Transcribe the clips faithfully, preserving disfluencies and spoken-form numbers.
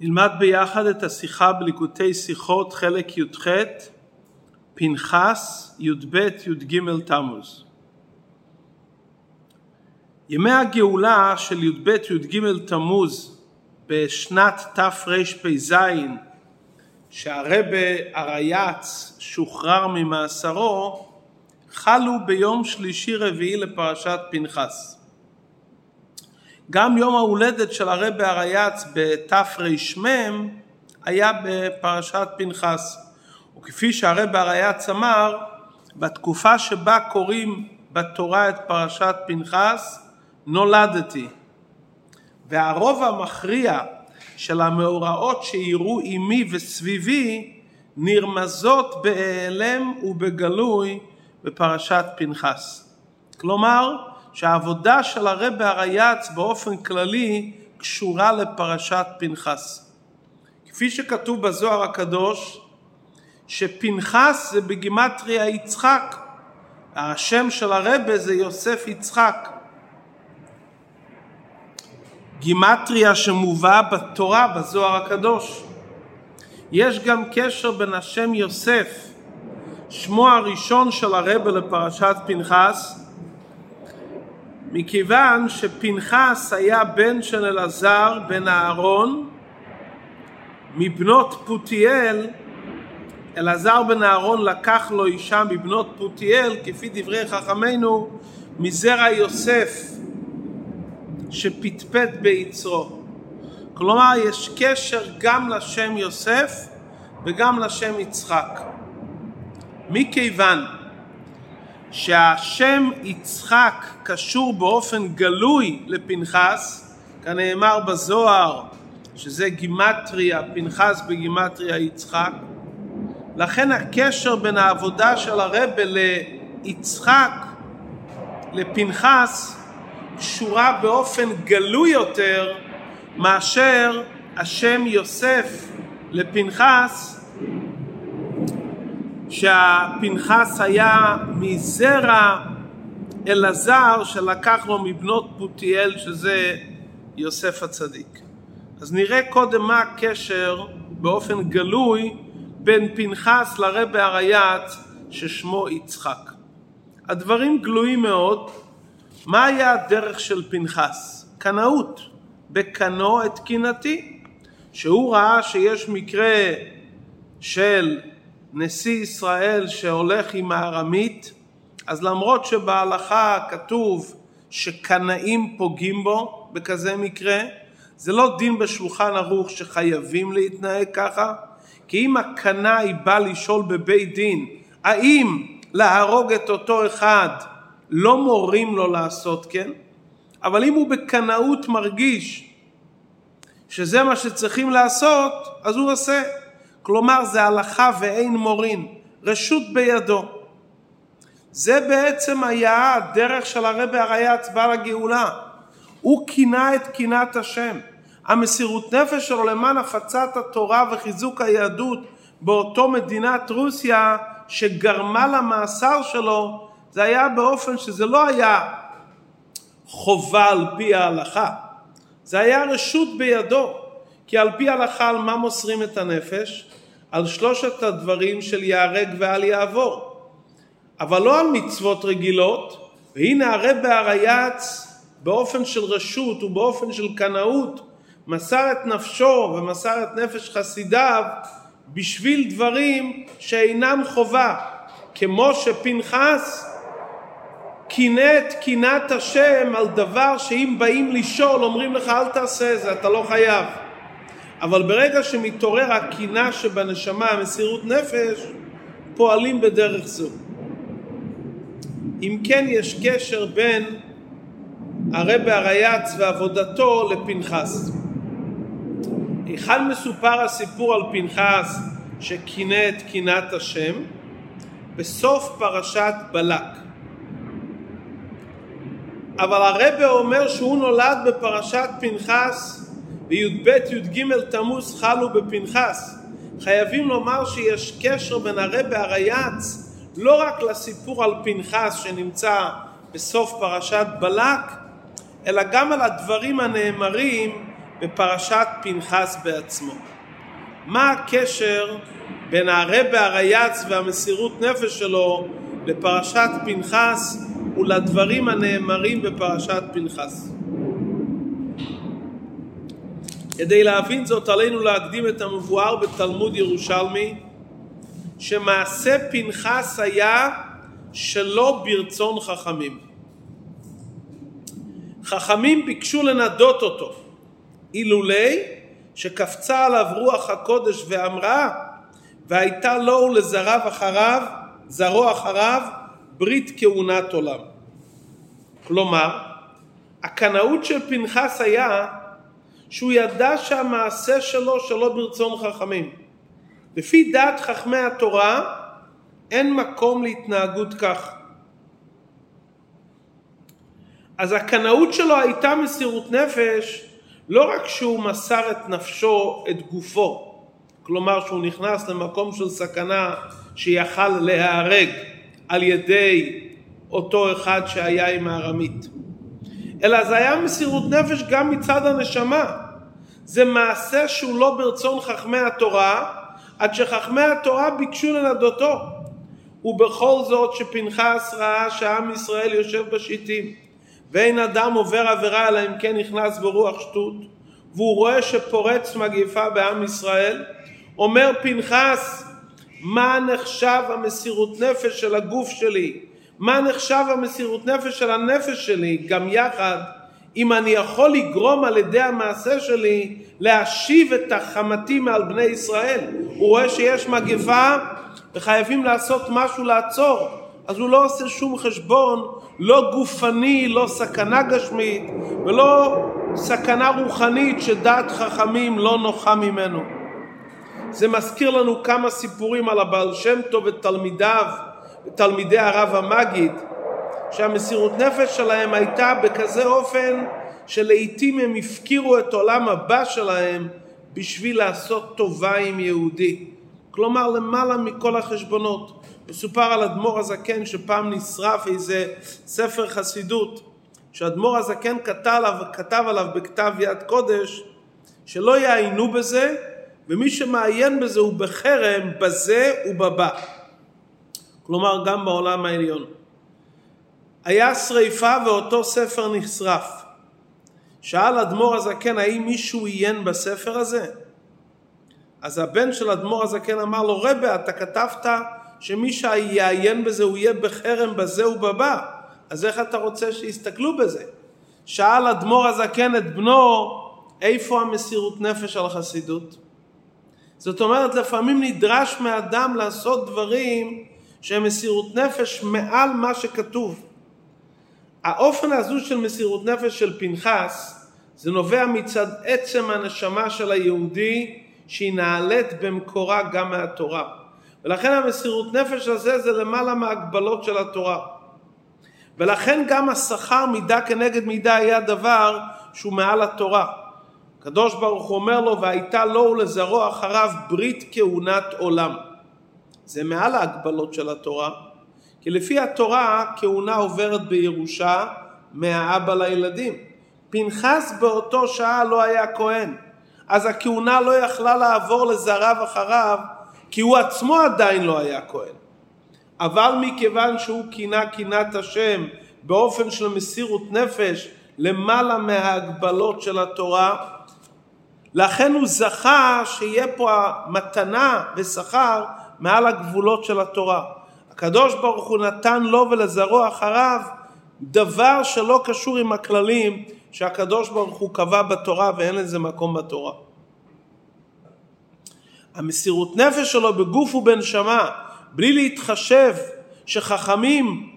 נלמד ביחד את השיחה בליקוטי שיחות חלק י"ח, פינחס י"ב י"ג תמוז. ימי הגאולה של י"ב י"ג תמוז בשנת תרפ"ז, שהרב הריי"ץ שוחרר ממאסרו, חלו ביום שלישי רביעי לפרשת פינחס. גם יום ההולדת של הרב הריי"ץ בתרמ"ם היה בפרשת פינחס. וכפי שהרב הריי"ץ אמר, בתקופה שבה קוראים בתורה את פרשת פינחס, נולדתי. והרוב המכריע של המאורעות שאירו עימי וסביבי נרמזות בהיעלם ובגלוי בפרשת פינחס. כלומר, שהעבודה של הרב הריי"ץ באופן כללי קשורה לפרשת פינחס. כפי שכתוב בזוהר הקדוש, שפינחס זה בגימטריה יצחק, השם של הרב זה יוסף יצחק. גימטריה שמובאה בתורה בזוהר הקדוש. יש גם קשר בין השם יוסף, שמו הראשון של הרב לפרשת פינחס, מכיוון שפינחס היה בן של אלעזר בן אהרון, מבנות פוטיאל. אלעזר בן אהרון לקח לו אישה מבנות פוטיאל, כפי דברי חכמינו, מזרע יוסף שפטפט ביצרו. כלומר, יש קשר גם לשם יוסף וגם לשם יצחק. מכיוון שהשם יצחק קשור באופן גלוי לפינחס, כנאמר בזוהר שזה גימטריה, פינחס בגימטריה יצחק, לכן הקשר בין העבודה של הרב ליצחק לפינחס קשורה באופן גלוי יותר מאשר השם יוסף לפינחס, שהפינחס היה מזרע אלעזר שלקח לו מבנות פוטיאל שזה יוסף הצדיק. אז נראה קודם מה הקשר באופן גלוי בין פינחס לרב הריי"ץ ששמו יצחק. הדברים גלויים מאוד. מה היה הדרך של פינחס? קנאות, בקנו את קינתי, שהוא ראה שיש מקרה של נשיא ישראל שהולך עם הארמית, אז למרות שבהלכה כתוב שקנאים פוגעים בו בכזה מקרה, זה לא דין בשולחן ערוך שחייבים להתנהג ככה, כי אם הקנאי בא לשאול בבית דין, האם להרוג את אותו אחד לא מורים לו לעשות כן, אבל אם הוא בקנאות מרגיש שזה מה שצריכים לעשות, אז הוא עושה. כלומר, זה הלכה ואין מורין, רשות בידו. זה בעצם היה הדרך של הרב הריי"ץ בעל הגאולה. הוא קינה את קינת השם. המסירות נפש שלו למען הפצת התורה וחיזוק היהדות באותו מדינת רוסיה שגרמה למאסר שלו, זה היה באופן שזה לא היה חובה על פי ההלכה. זה היה רשות בידו, כי על פי ההלכה על מה מוסרים את הנפש? על שלושת הדברים של יהרג ואל יעבור. אבל לא על מצוות רגילות, והנה הרב הריי"ץ באופן של רשות ובאופן של קנאות, מסר את נפשו ומסר את נפש חסידיו בשביל דברים שאינם חובה, כמו שפינחס קינא את קינת השם על דבר שאם באים לשאול אומרים לך אל תעשה זה, אתה לא חייב. אבל ברגע שמתעורר הקינה שבנשמה, המסירות נפש, פועלים בדרך זו. אם כן, יש קשר בין הרב הריי"ץ ועבודתו לפינחס. היכן מסופר הסיפור על פינחס שקינא את קינת השם? בסוף פרשת בלק. אבל הרב אומר שהוא נולד בפרשת פינחס, וי"ב י"ג תמוז חלו בפינחס. חייבים לומר שיש קשר בין הרב הריי"ץ לא רק לסיפור על פינחס שנמצא בסוף פרשת בלק, אלא גם על הדברים הנאמרים בפרשת פינחס בעצמו. מה הקשר בין הרב הריי"ץ והמסירות נפש שלו לפרשת פינחס ולדברים הנאמרים בפרשת פינחס? כדי להבין זאת עלינו להקדים את המבואר בתלמוד ירושלמי שמעשה פינחס היה שלא ברצון חכמים. חכמים ביקשו לנדות אותו, אילולי שקפצה עליו רוח הקודש ואמרה והייתה לו ולזרעו אחריו, זרעו אחריו ברית כהונת עולם. כלומר, הקנאות של פינחס היה שהוא ידע שהמעשה שלו שלא ברצון חכמים. לפי דעת חכמי התורה אין מקום להתנהגות כך. אז הקנאות שלו הייתה מסירות נפש, לא רק שהוא מסר את נפשו, את גופו, כלומר שהוא נכנס למקום של סכנה שיכל להיהרג על ידי אותו אחד שהיה עם הארמית, אלא זה היה מסירות נפש גם מצד הנשמה. זה מעשה שהוא לא ברצון חכמי התורה, עד שחכמי התורה ביקשו לנדותו. ובכל זאת שפינחס ראה שעם ישראל יושב בשיטים, ואין אדם עובר עבירה אלא אם כן נכנס ברוח שטות, והוא רואה שפורץ מגיפה בעם ישראל, אומר פינחס, מה נחשב המסירות נפש של הגוף שלי? מה נחשב המסירות נפש של הנפש שלי? גם יחד, אם אני יכול לגרום על ידי המעשה שלי להשיב את החמתים על בני ישראל. הוא רואה שיש מגפה וחייבים לעשות משהו לעצור, אז הוא לא עושה שום חשבון, לא גופני, לא סכנה גשמית ולא סכנה רוחנית שדעת חכמים לא נוחה ממנו. זה מזכיר לנו כמה סיפורים על הבעל שם טוב ותלמידיו, תלמידי הרב המגיד, שהמסירות נפש שלהם הייתה בכזה אופן שלעיתים הם הפקירו את עולם הבא שלהם בשביל לעשות טובה עם יהודי. כלומר למעלה מכל החשבונות. מסופר על אדמו"ר הזקן שפעם נשרף איזה ספר חסידות שאדמו"ר הזקן כתב עליו, כתב עליו בכתב יד קודש שלא יעיינו בזה, ומי שמעיין בזה הוא בחרם בזה ובבא. כלומר גם בעולם העליון. היה שריפה ואותו ספר נשרף. שאל אדמו"ר הזקן האם מישהו עיין בספר הזה? אז הבן של אדמו"ר הזקן אמר לו, רבי, אתה כתבת שמי שיעיין בזה הוא יהיה בחרם בזה ובבא, אז איך אתה רוצה שיסתכלו בזה? שאל אדמו"ר הזקן את בנו, איפה המסירות נפש על החסידות? זאת אומרת, לפעמים נדרש מאדם לעשות דברים שהם מסירות נפש מעל מה שכתוב. האופן הזו של מסירות נפש של פינחס, זה נובע מצד עצם הנשמה של היהודי, שהיא נעלית במקורה גם מהתורה. ולכן המסירות נפש הזה זה למעלה מהגבלות של התורה. ולכן גם השכר מידה כנגד מידה היה דבר שהוא מעל התורה. הקדוש ברוך הוא אומר לו, והייתה לו ולזרעו אחריו ברית כהונת עולם. זה מעל ההגבלות של התורה, כי לפי התורה כהונה עוברת בירושה מהאבא לילדים. פינחס באותו שעה לא היה כהן, אז הכהונה לא יכלה לעבור לזרעו אחריו, כי הוא עצמו עדיין לא היה כהן. אבל מכיוון שהוא קינה קינת השם באופן של מסירות נפש למעלה מההגבלות של התורה, לכן הוא זכה שיהיה פה המתנה ושכר מעל הגבולות של התורה. הקדוש ברוך הוא נתן לו ולזרעו אחריו דבר שלא קשור עם הכללים שהקדוש ברוך הוא קבע בתורה, ואין לזה מקום בתורה. המסירות נפש שלו בגוף ובנשמה, בלי להתחשב שחכמים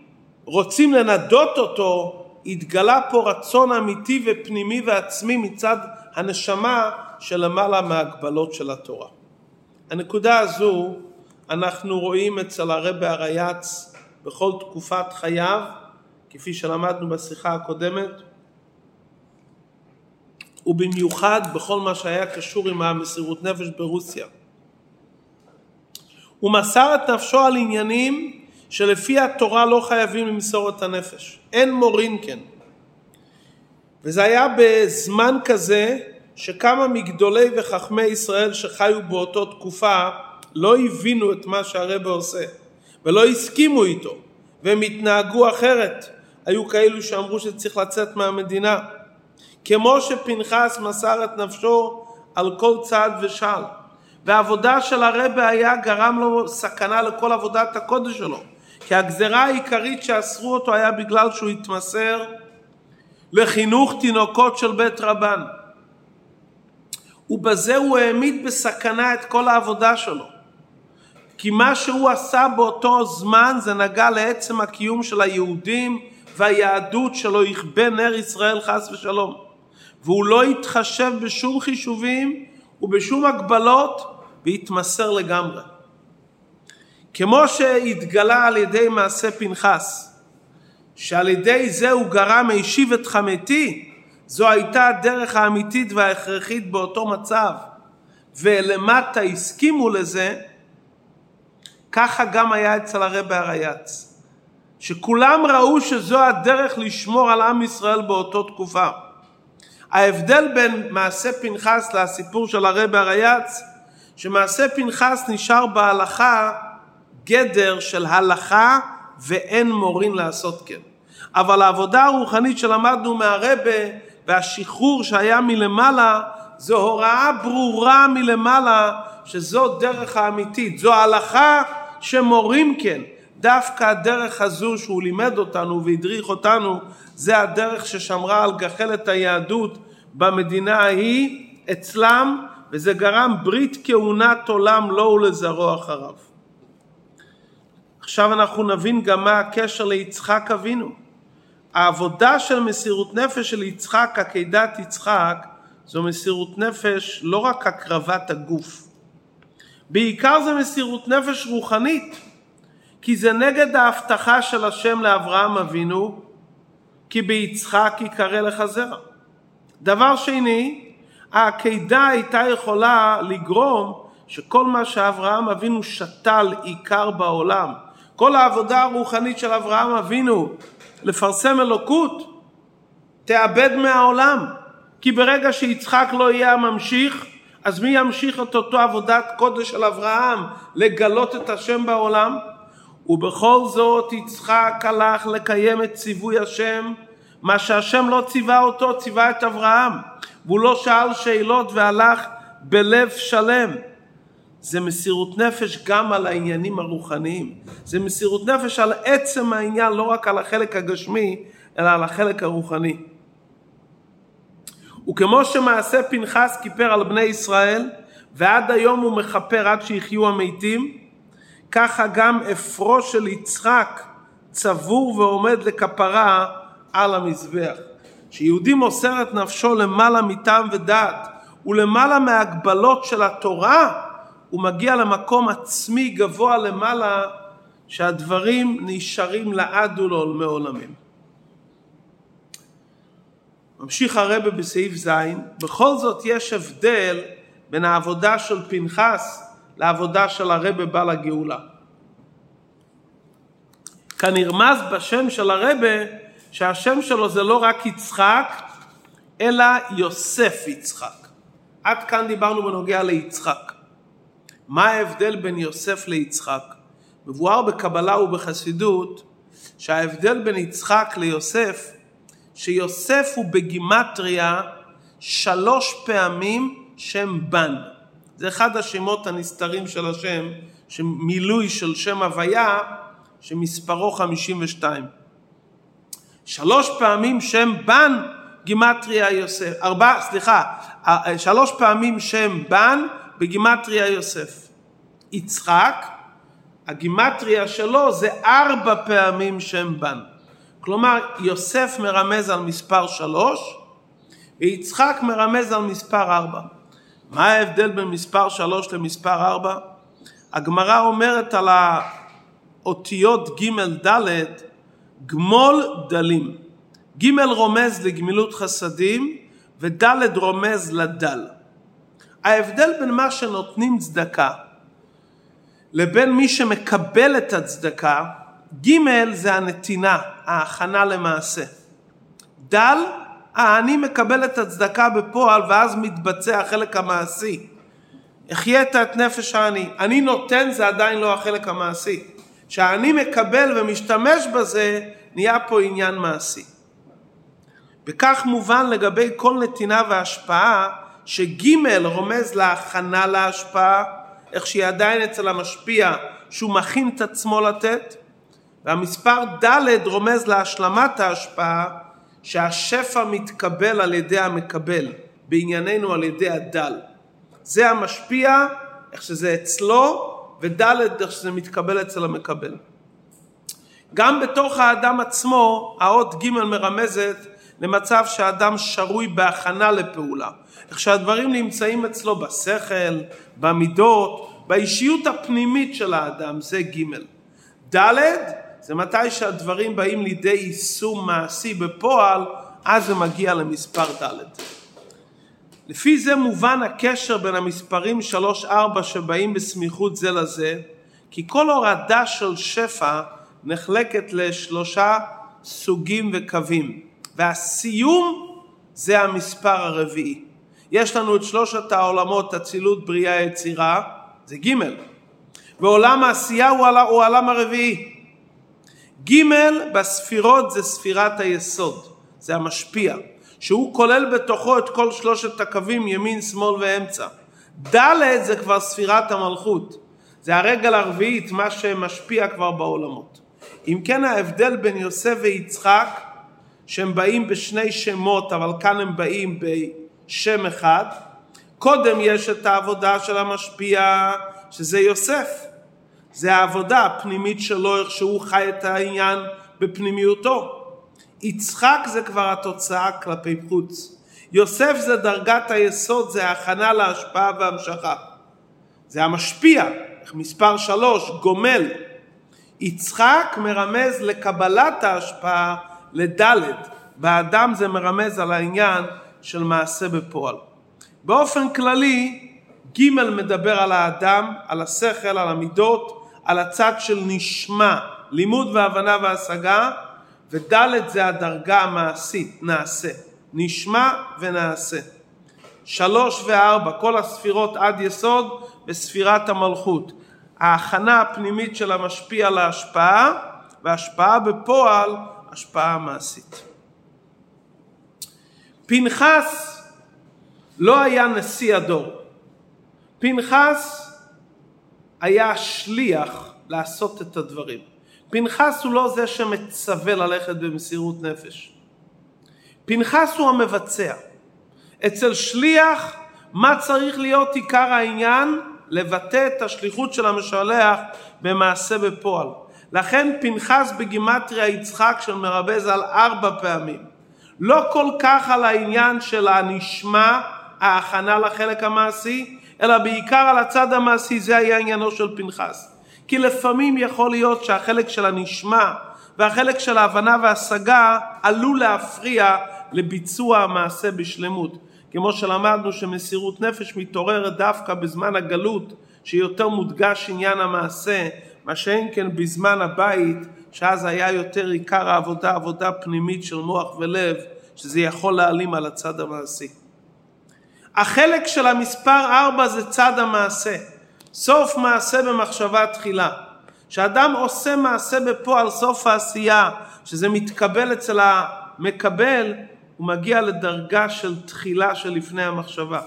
רוצים לנדות אותו, התגלה פה רצון אמיתי ופנימי ועצמי מצד הנשמה שלמעלה מהגבלות של התורה. הנקודה הזו אנחנו רואים אצל הרב הריי"ץ בכל תקופת חייו, כפי שלמדנו בשיחה הקודמת, ובמיוחד בכל מה שהיה קשור עם המסירות נפש ברוסיה. הוא מסר את נפשו על עניינים שלפי התורה לא חייבים למסור את הנפש. אין מורין כן. וזה היה בזמן כזה שכמה מגדולי וחכמי ישראל שחיו באותו תקופה לא הבינו את מה שהרבא עושה ולא הסכימו איתו והם התנהגו אחרת. היו כאלו שאמרו שצריך לצאת מהמדינה, כמו שפינחס מסר את נפשו על כל צעד ושעל, והעבודה של הרבא היה גרם לו סכנה לכל עבודת הקודש שלו, כי הגזרה העיקרית שאסרו אותו היה בגלל שהוא התמסר לחינוך תינוקות של בית רבן, ובזה הוא העמיד בסכנה את כל העבודה שלו, כי מה שהוא עשה באותו זמן זה נגע לעצם הקיום של היהודים והיהדות שלו, יכבה נר ישראל חס ושלום, והוא לא התחשב בשום חישובים ובשום הגבלות והתמסר לגמרי. כמו שהתגלה על ידי מעשה פינחס, שעל ידי זה הוא גרם הישיב את חמתי, זו הייתה הדרך האמיתית וההכרחית באותו מצב, ולמטה הסכימו לזה, ככה גם היה אצל הרב הריי"ץ, שכולם ראו שזו הדרך לשמור על עם ישראל באותו תקופה. ההבדל בין מעשה פינחס לסיפור של הרב הריי"ץ, שמעשה פינחס נשאר בהלכה גדר של הלכה ואין מורין לעשות כן, אבל העבודה הרוחנית שלמדנו מהרבא והשחרור שהיה מלמעלה, זו הוראה ברורה מלמעלה שזו דרך האמיתית, זו הלכה שמורים כן. דווקא הדרך הזו שהוא לימד אותנו והדריך אותנו, זה הדרך ששמרה על גחלת היהדות במדינה ההיא אצלם, וזה גרם ברית כהונת עולם לא ולזרוע אחריו. עכשיו אנחנו נבין גם מה הקשר ליצחק אבינו. העבודה של מסירות נפש של יצחק, עקידת יצחק, זו מסירות נפש לא רק הקרבת הגוף, בעיקר זה מסירות נפש רוחנית, כי זה נגד ההבטחה של השם לאברהם אבינו, כי ביצחק יקרא לך זרע. דבר שני, העקידה הייתה יכולה לגרום שכל מה שאברהם אבינו שתל עיקר בעולם, כל העבודה הרוחנית של אברהם אבינו לפרסם אלוקות תאבד מהעולם, כי ברגע שיצחק לא יהיה הממשיך, אז מי ימשיך את אותו עבודת קודש של אברהם לגלות את השם בעולם? ובכל זאת יצחק הלך לקיים את ציווי השם, מה שהשם לא ציווה אותו, ציווה את אברהם, והוא לא שאל שאלות והלך בלב שלם. זה מסירות נפש גם על העניינים הרוחניים, זה מסירות נפש על עצם העניין, לא רק על החלק הגשמי אלא על החלק הרוחני. וכמו שמעשה פינחס כיפר על בני ישראל ועד היום הוא מכפר עד שיחיו המתים, ככה גם אפרו של יצחק צבור ועומד לכפרה על המזבח. שיהודי מוסר את נפשו למעלה מטעם ודעת ולמעלה מהגבלות של התורה, הוא מגיע למקום עצמי גבוה למעלה, שהדברים נשארים לעד ולעולמי-עולמים. ממשיך הרב בסעיף ז', בכל זאת יש הבדל בין העבודה של פינחס לעבודה של הרב בעל הגאולה. כנרמז בשם של הרב, שהשם שלו זה לא רק יצחק, אלא יוסף יצחק. עד כאן דיברנו בנוגע ליצחק. מה ההבדל בין יוסף ליצחק? מבואר בקבלה ובחסידות שההבדל בין יצחק ליוסף, שיוסף הוא בגימטריה שלוש פעמים שם בן. זה אחד השמות הנסתרים של השם, שמילוי של שם הוויה שמספרו חמישים ושתיים. שלוש פעמים שם בן גימטריה יוסף. ארבע, סליחה, שלוש פעמים שם בן בגימטריה יוסף. יצחק, הגימטריה שלו זה ארבע פעמים שם בן. כלומר, יוסף מרמז על מספר שלוש, ויצחק מרמז על מספר ארבע. מה ההבדל בין מספר שלוש למספר ארבע? הגמרא אומרת על האותיות ג' ד' גמול דלים. ג' רומז לגמילות חסדים, וד' רומז לדל. ההבדל בין מה שנותנים צדקה לבין מי שמקבל את הצדקה, ג' זה הנתינה, ההכנה למעשה. דל אני מקבל את הצדקה בפועל, ואז מתבצע החלק המעשי. החיית את נפש העני. אני נותן, זה עדיין לא החלק המעשי. כשאני מקבל ומשתמש בזה, נהיה פה עניין מעשי. בכך מובן לגבי כל נתינה והשפעה, שגימל רומז להכנה להשפעה, איך שהיא עדיין אצל המשפיע, שהוא מכין את עצמו לתת, והמספר ד' רומז להשלמת ההשפעה, שהשפע מתקבל על ידי המקבל, בענייננו על ידי הדל. זה המשפיע, איך שזה אצלו, וד' איך שזה מתקבל אצל המקבל. גם בתוך האדם עצמו, האות ג' מרמזת למצב שהאדם שרוי בהכנה לפעולה. איך שהדברים נמצאים אצלו בשכל, במידות, באישיות הפנימית של האדם, זה ג'. ד' זה מתי שהדברים באים לידי יישום מעשי בפועל, אז זה מגיע למספר ד'. לפי זה מובן הקשר בין המספרים שלוש ארבע שבאים בסמיכות זה לזה, כי כל הורדה של שפע נחלקת לשלושה סוגים וקווים, והסיום זה המספר הרביעי. יש לנו את שלושת העולמות, הצילות, בריאה, יצירה, זה ג', ועולם העשייה הוא העולם הרביעי. ג' בספירות זה ספירת היסוד, זה המשפיע, שהוא כולל בתוכו את כל שלושת הקווים, ימין, שמאל ואמצע. ד' זה כבר ספירת המלכות, זה הרגל הרביעית, מה שמשפיע כבר בעולמות. אם כן, ההבדל בין יוסף ויצחק, שהם באים בשני שמות, אבל כאן הם באים בשם אחד. קודם יש את העבודה של המשפיע, שזה יוסף. זה העבודה הפנימית שלו, איך שהוא חי את העניין בפנימיותו. יצחק זה כבר התוצאה כלפי חוץ. יוסף זה דרגת היסוד, זה ההכנה להשפעה והמשכה. זה המשפיע, מספר שלוש, גומל. יצחק מרמז לקבלת ההשפעה לדלת. באדם זה מרמז על העניין של מעשה בפועל. באופן כללי, ג' מדבר על האדם, על השכל, על המידות, על הצד של נשמה, לימוד והבנה והשגה, ודלת זה הדרגה המעשית, נעשה. נשמע ונעשה. שלוש וארבע, כל הספירות עד יסוד בספירת המלכות. ההכנה הפנימית של המשפיע להשפעה, והשפעה בפועל, השפעה מעשית. פינחס לא היה נשיא הדור. פינחס היה שליח לעשות את הדברים. פינחס הוא לא זה שמצווה ללכת במסירות נפש. פינחס הוא המבצע. אצל שליח, מה צריך להיות עיקר העניין? לבטא את השליחות של המשלח במעשה בפועל. לכן פינחס בגימטריה יצחק שמרבז על ארבע פעמים. לא כל כך על העניין של הנשמה, ההכנה לחלק המעשי, אלא בעיקר על הצד המעשי, זה היה עניינו של פינחס. כי לפעמים יכול להיות שהחלק של הנשמה והחלק של ההבנה וההשגה עלול להפריע לביצוע המעשה בשלמות. כמו שלמדנו שמסירות נפש מתעוררת דווקא בזמן הגלות, שיותר מודגש עניין המעשה, מה שאין כן בזמן הבית, שאז היה יותר עיקר העבודה, עבודה פנימית של מוח ולב, שזה יכול להעלים על הצד המעשי. החלק של המספר ארבע זה צד המעשה, סוף מעשה במחשבה תחילה. שאדם עושה מעשה בפועל, סוף העשייה, שזה מתקבל אצל המקבל, הוא מגיע לדרגה של תחילה שלפני המחשבה.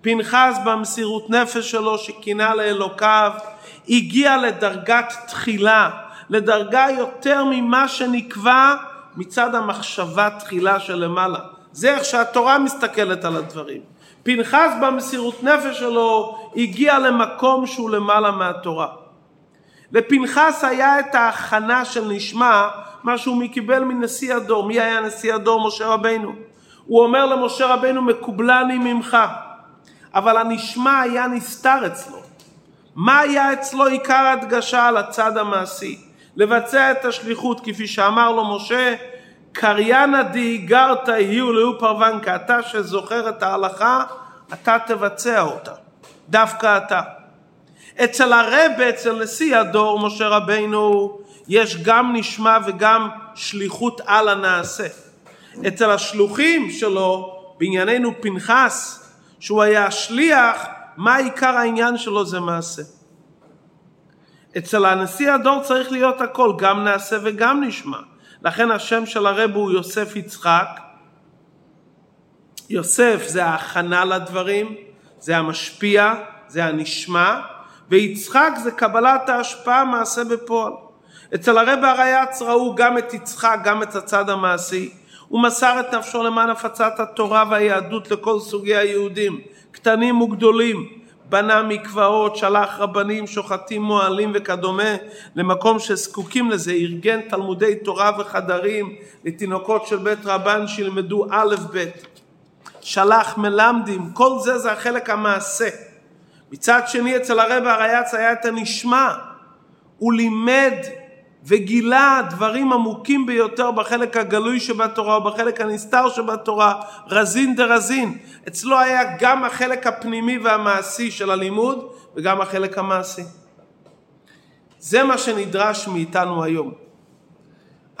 פינחס במסירות נפש שלו שכינה לאלוקיו, הגיע לדרגת תחילה, לדרגה יותר ממה שנקבע מצד המחשבה תחילה של למעלה. זה איך שהתורה מסתכלת על הדברים. פינחס במסירות נפש שלו הגיע למקום שהוא למעלה מהתורה. לפינחס היה את ההכנה של נשמה, מה שהוא מקיבל מנשיא הדור. מי היה נשיא הדור? משה רבינו. הוא אומר למשה רבינו, מקובלני ממך. אבל הנשמה היה נסתר אצלו. מה היה אצלו עיקר הדגשה על הצד המעשי? לבצע את השליחות, כפי שאמר לו משה, קריינה דהיגרת יהיו לאו פרוונקה, אתה שזוכר את ההלכה, אתה תבצע אותה. דווקא אתה. אצל הרב, אצל נשיא הדור, משה רבינו, יש גם נשמה וגם שליחות על הנעשה. אצל השלוחים שלו, בענייננו פינחס, שהוא היה השליח, מה העיקר העניין שלו? זה מעשה. אצל הנשיא הדור צריך להיות הכל, גם נעשה וגם נשמע. לכן השם של הרב הוא יוסף יצחק. יוסף זה ההכנה לדברים, זה המשפיע, זה הנשמע, ויצחק זה קבלת ההשפעה, מעשה בפועל. אצל הרב הריי"ץ ראו גם את יצחק, גם את הצד המעשי. הוא מסר את נפשו למען הפצת התורה והיהדות לכל סוגי היהודים, קטנים וגדולים. בנה מקוואות, שלח רבנים, שוחטים, מועלים וכדומה, למקום שזקוקים לזה, ארגן תלמודי תורה וחדרים, לתינוקות של בית רבן שילמדו א' ב', שלח מלמדים, כל זה זה החלק המעשה. מצד שני, אצל הרב הריי"ץ היה את הנשמע, הוא לימד וגילה דברים עמוקים ביותר בחלק הגלוי שבתורה או בחלק הנסתר שבתורה, רזין דרזין. אצלו היה גם החלק הפנימי והמעשי של הלימוד וגם החלק המעשי. זה מה שנדרש מאיתנו היום.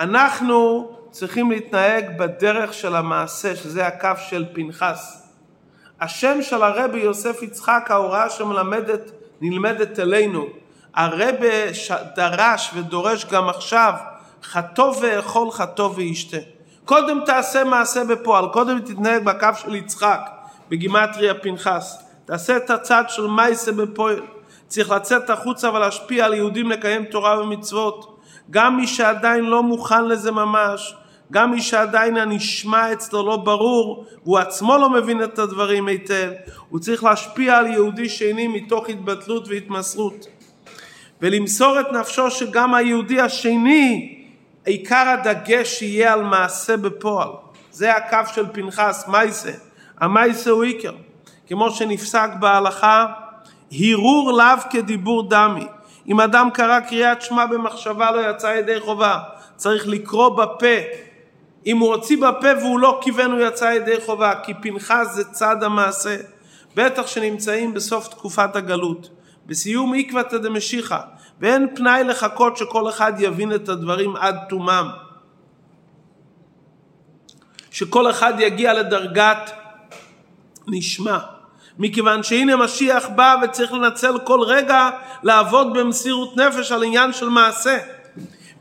אנחנו צריכים להתנהג בדרך של המעשה, שזה הקו של פינחס. השם של הרבי יוסף יצחק, ההוראה שמלמדת נלמדת אלינו. הרבי דרש ודורש גם עכשיו, חטוב ואכול, חטוב וישתה. קודם תעשה מעשה בפועל, קודם תתנהג בקו של יצחק, בגימטריה פינחס. תעשה את הצד של מעשה בפועל. צריך לצאת החוצה ולהשפיע על יהודים לקיים תורה ומצוות. גם מי שעדיין לא מוכן לזה ממש, גם מי שעדיין הנשמע אצלו לא ברור, הוא עצמו לא מבין את הדברים היטב, הוא צריך להשפיע על יהודי שני מתוך התבטלות והתמסרות. ולמסור את נפשו שגם היהודי השני, עיקר הדגש יהיה על מעשה בפועל. זה הקו של פינחס, מייסה. המייסה הוא עיקר. כמו שנפסק בהלכה, הירור לאו כדיבור דמי. אם אדם קרא קריאת שמע במחשבה לא יצא ידי חובה. צריך לקרוא בפה. אם הוא הוציא בפה והוא לא כיוון הוא יצא ידי חובה. כי פינחס זה צד המעשה. בטח שנמצאים בסוף תקופת הגלות. בסיום עקבתא דמשיחא, ואין פנאי לחכות שכל אחד יבין את הדברים עד תומם. שכל אחד יגיע לדרגת נשמע. מכיוון שהנה משיח בא וצריך לנצל כל רגע לעבוד במסירות נפש על עניין של מעשה.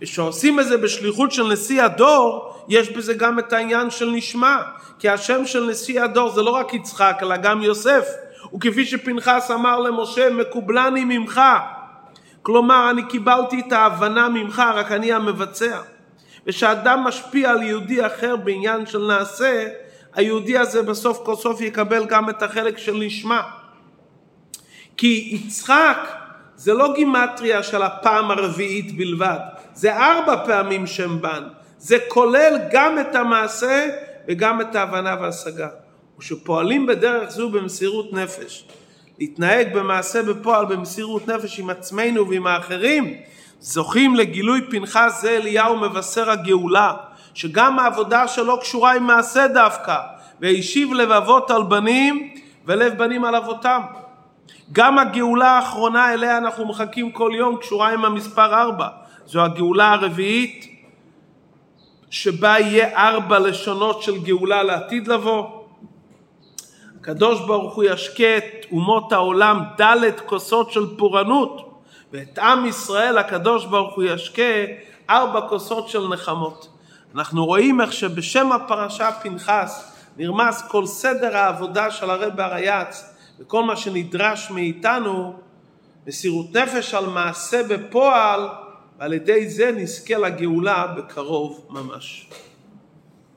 ושעושים את זה בשליחות של נשיא הדור, יש בזה גם את העניין של נשמע. כי השם של נשיא הדור זה לא רק יצחק, אלא גם יוסף. וכפי שפינחס אמר למשה, מקובלני ממך. כלומר, אני קיבלתי את ההבנה ממך, רק אני המבצע. ושאדם משפיע על יהודי אחר בעניין של נעשה, היהודי הזה בסוף כל סוף יקבל גם את החלק של נשמע. כי יצחק זה לא גימטריה של הפעם הרביעית בלבד, זה ארבע פעמים שם בן. זה כולל גם את המעשה וגם את ההבנה וההשגה. ושפועלים בדרך זו במסירות נפש, להתנהג במעשה בפועל במסירות נפש עם עצמנו ועם האחרים, זוכים לגילוי פינחס זה אליהו מבשר הגאולה, שגם העבודה שלו קשורה עם מעשה דווקא, והשיב לבבות על בנים ולב בנים על אבותם. גם הגאולה האחרונה אליה אנחנו מחכים כל יום קשורה עם המספר ארבע, זו הגאולה הרביעית, שבה יהיה ארבע לשונות של גאולה לעתיד לבוא. הקדוש ברוך הוא ישקה את אומות העולם דלת כוסות של פורענות, ואת עם ישראל הקדוש ברוך הוא ישקה ארבע כוסות של נחמות. אנחנו רואים איך שבשם הפרשה פינחס נרמז כל סדר העבודה של הרב הריי"ץ, וכל מה שנדרש מאיתנו, מסירות נפש על מעשה בפועל, ועל ידי זה נזכה לגאולה בקרוב ממש.